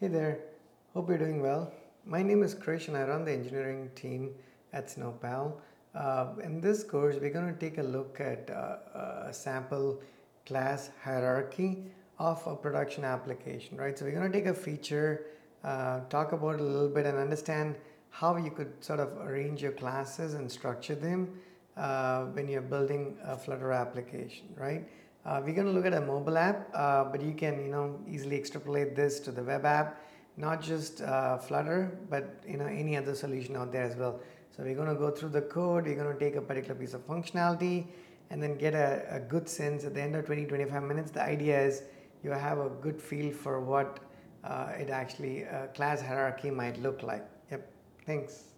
Hey there, hope you're doing well. My name is Krish and I run the engineering team at Snowpal. In this course, we're going to take a look at a sample class hierarchy of a production application, right? So we're going to take a feature, talk about it a little bit and understand how you could sort of arrange your classes and structure them when you're building a Flutter application, right? We're going to look at a mobile app, but you can, easily extrapolate this to the web app, not just Flutter, but any other solution out there as well. So we're going to go through the code. We're going to take a particular piece of functionality and then get a good sense at the end of 20-25 minutes. The idea is you have a good feel for what it actually class hierarchy might look like. Yep. Thanks.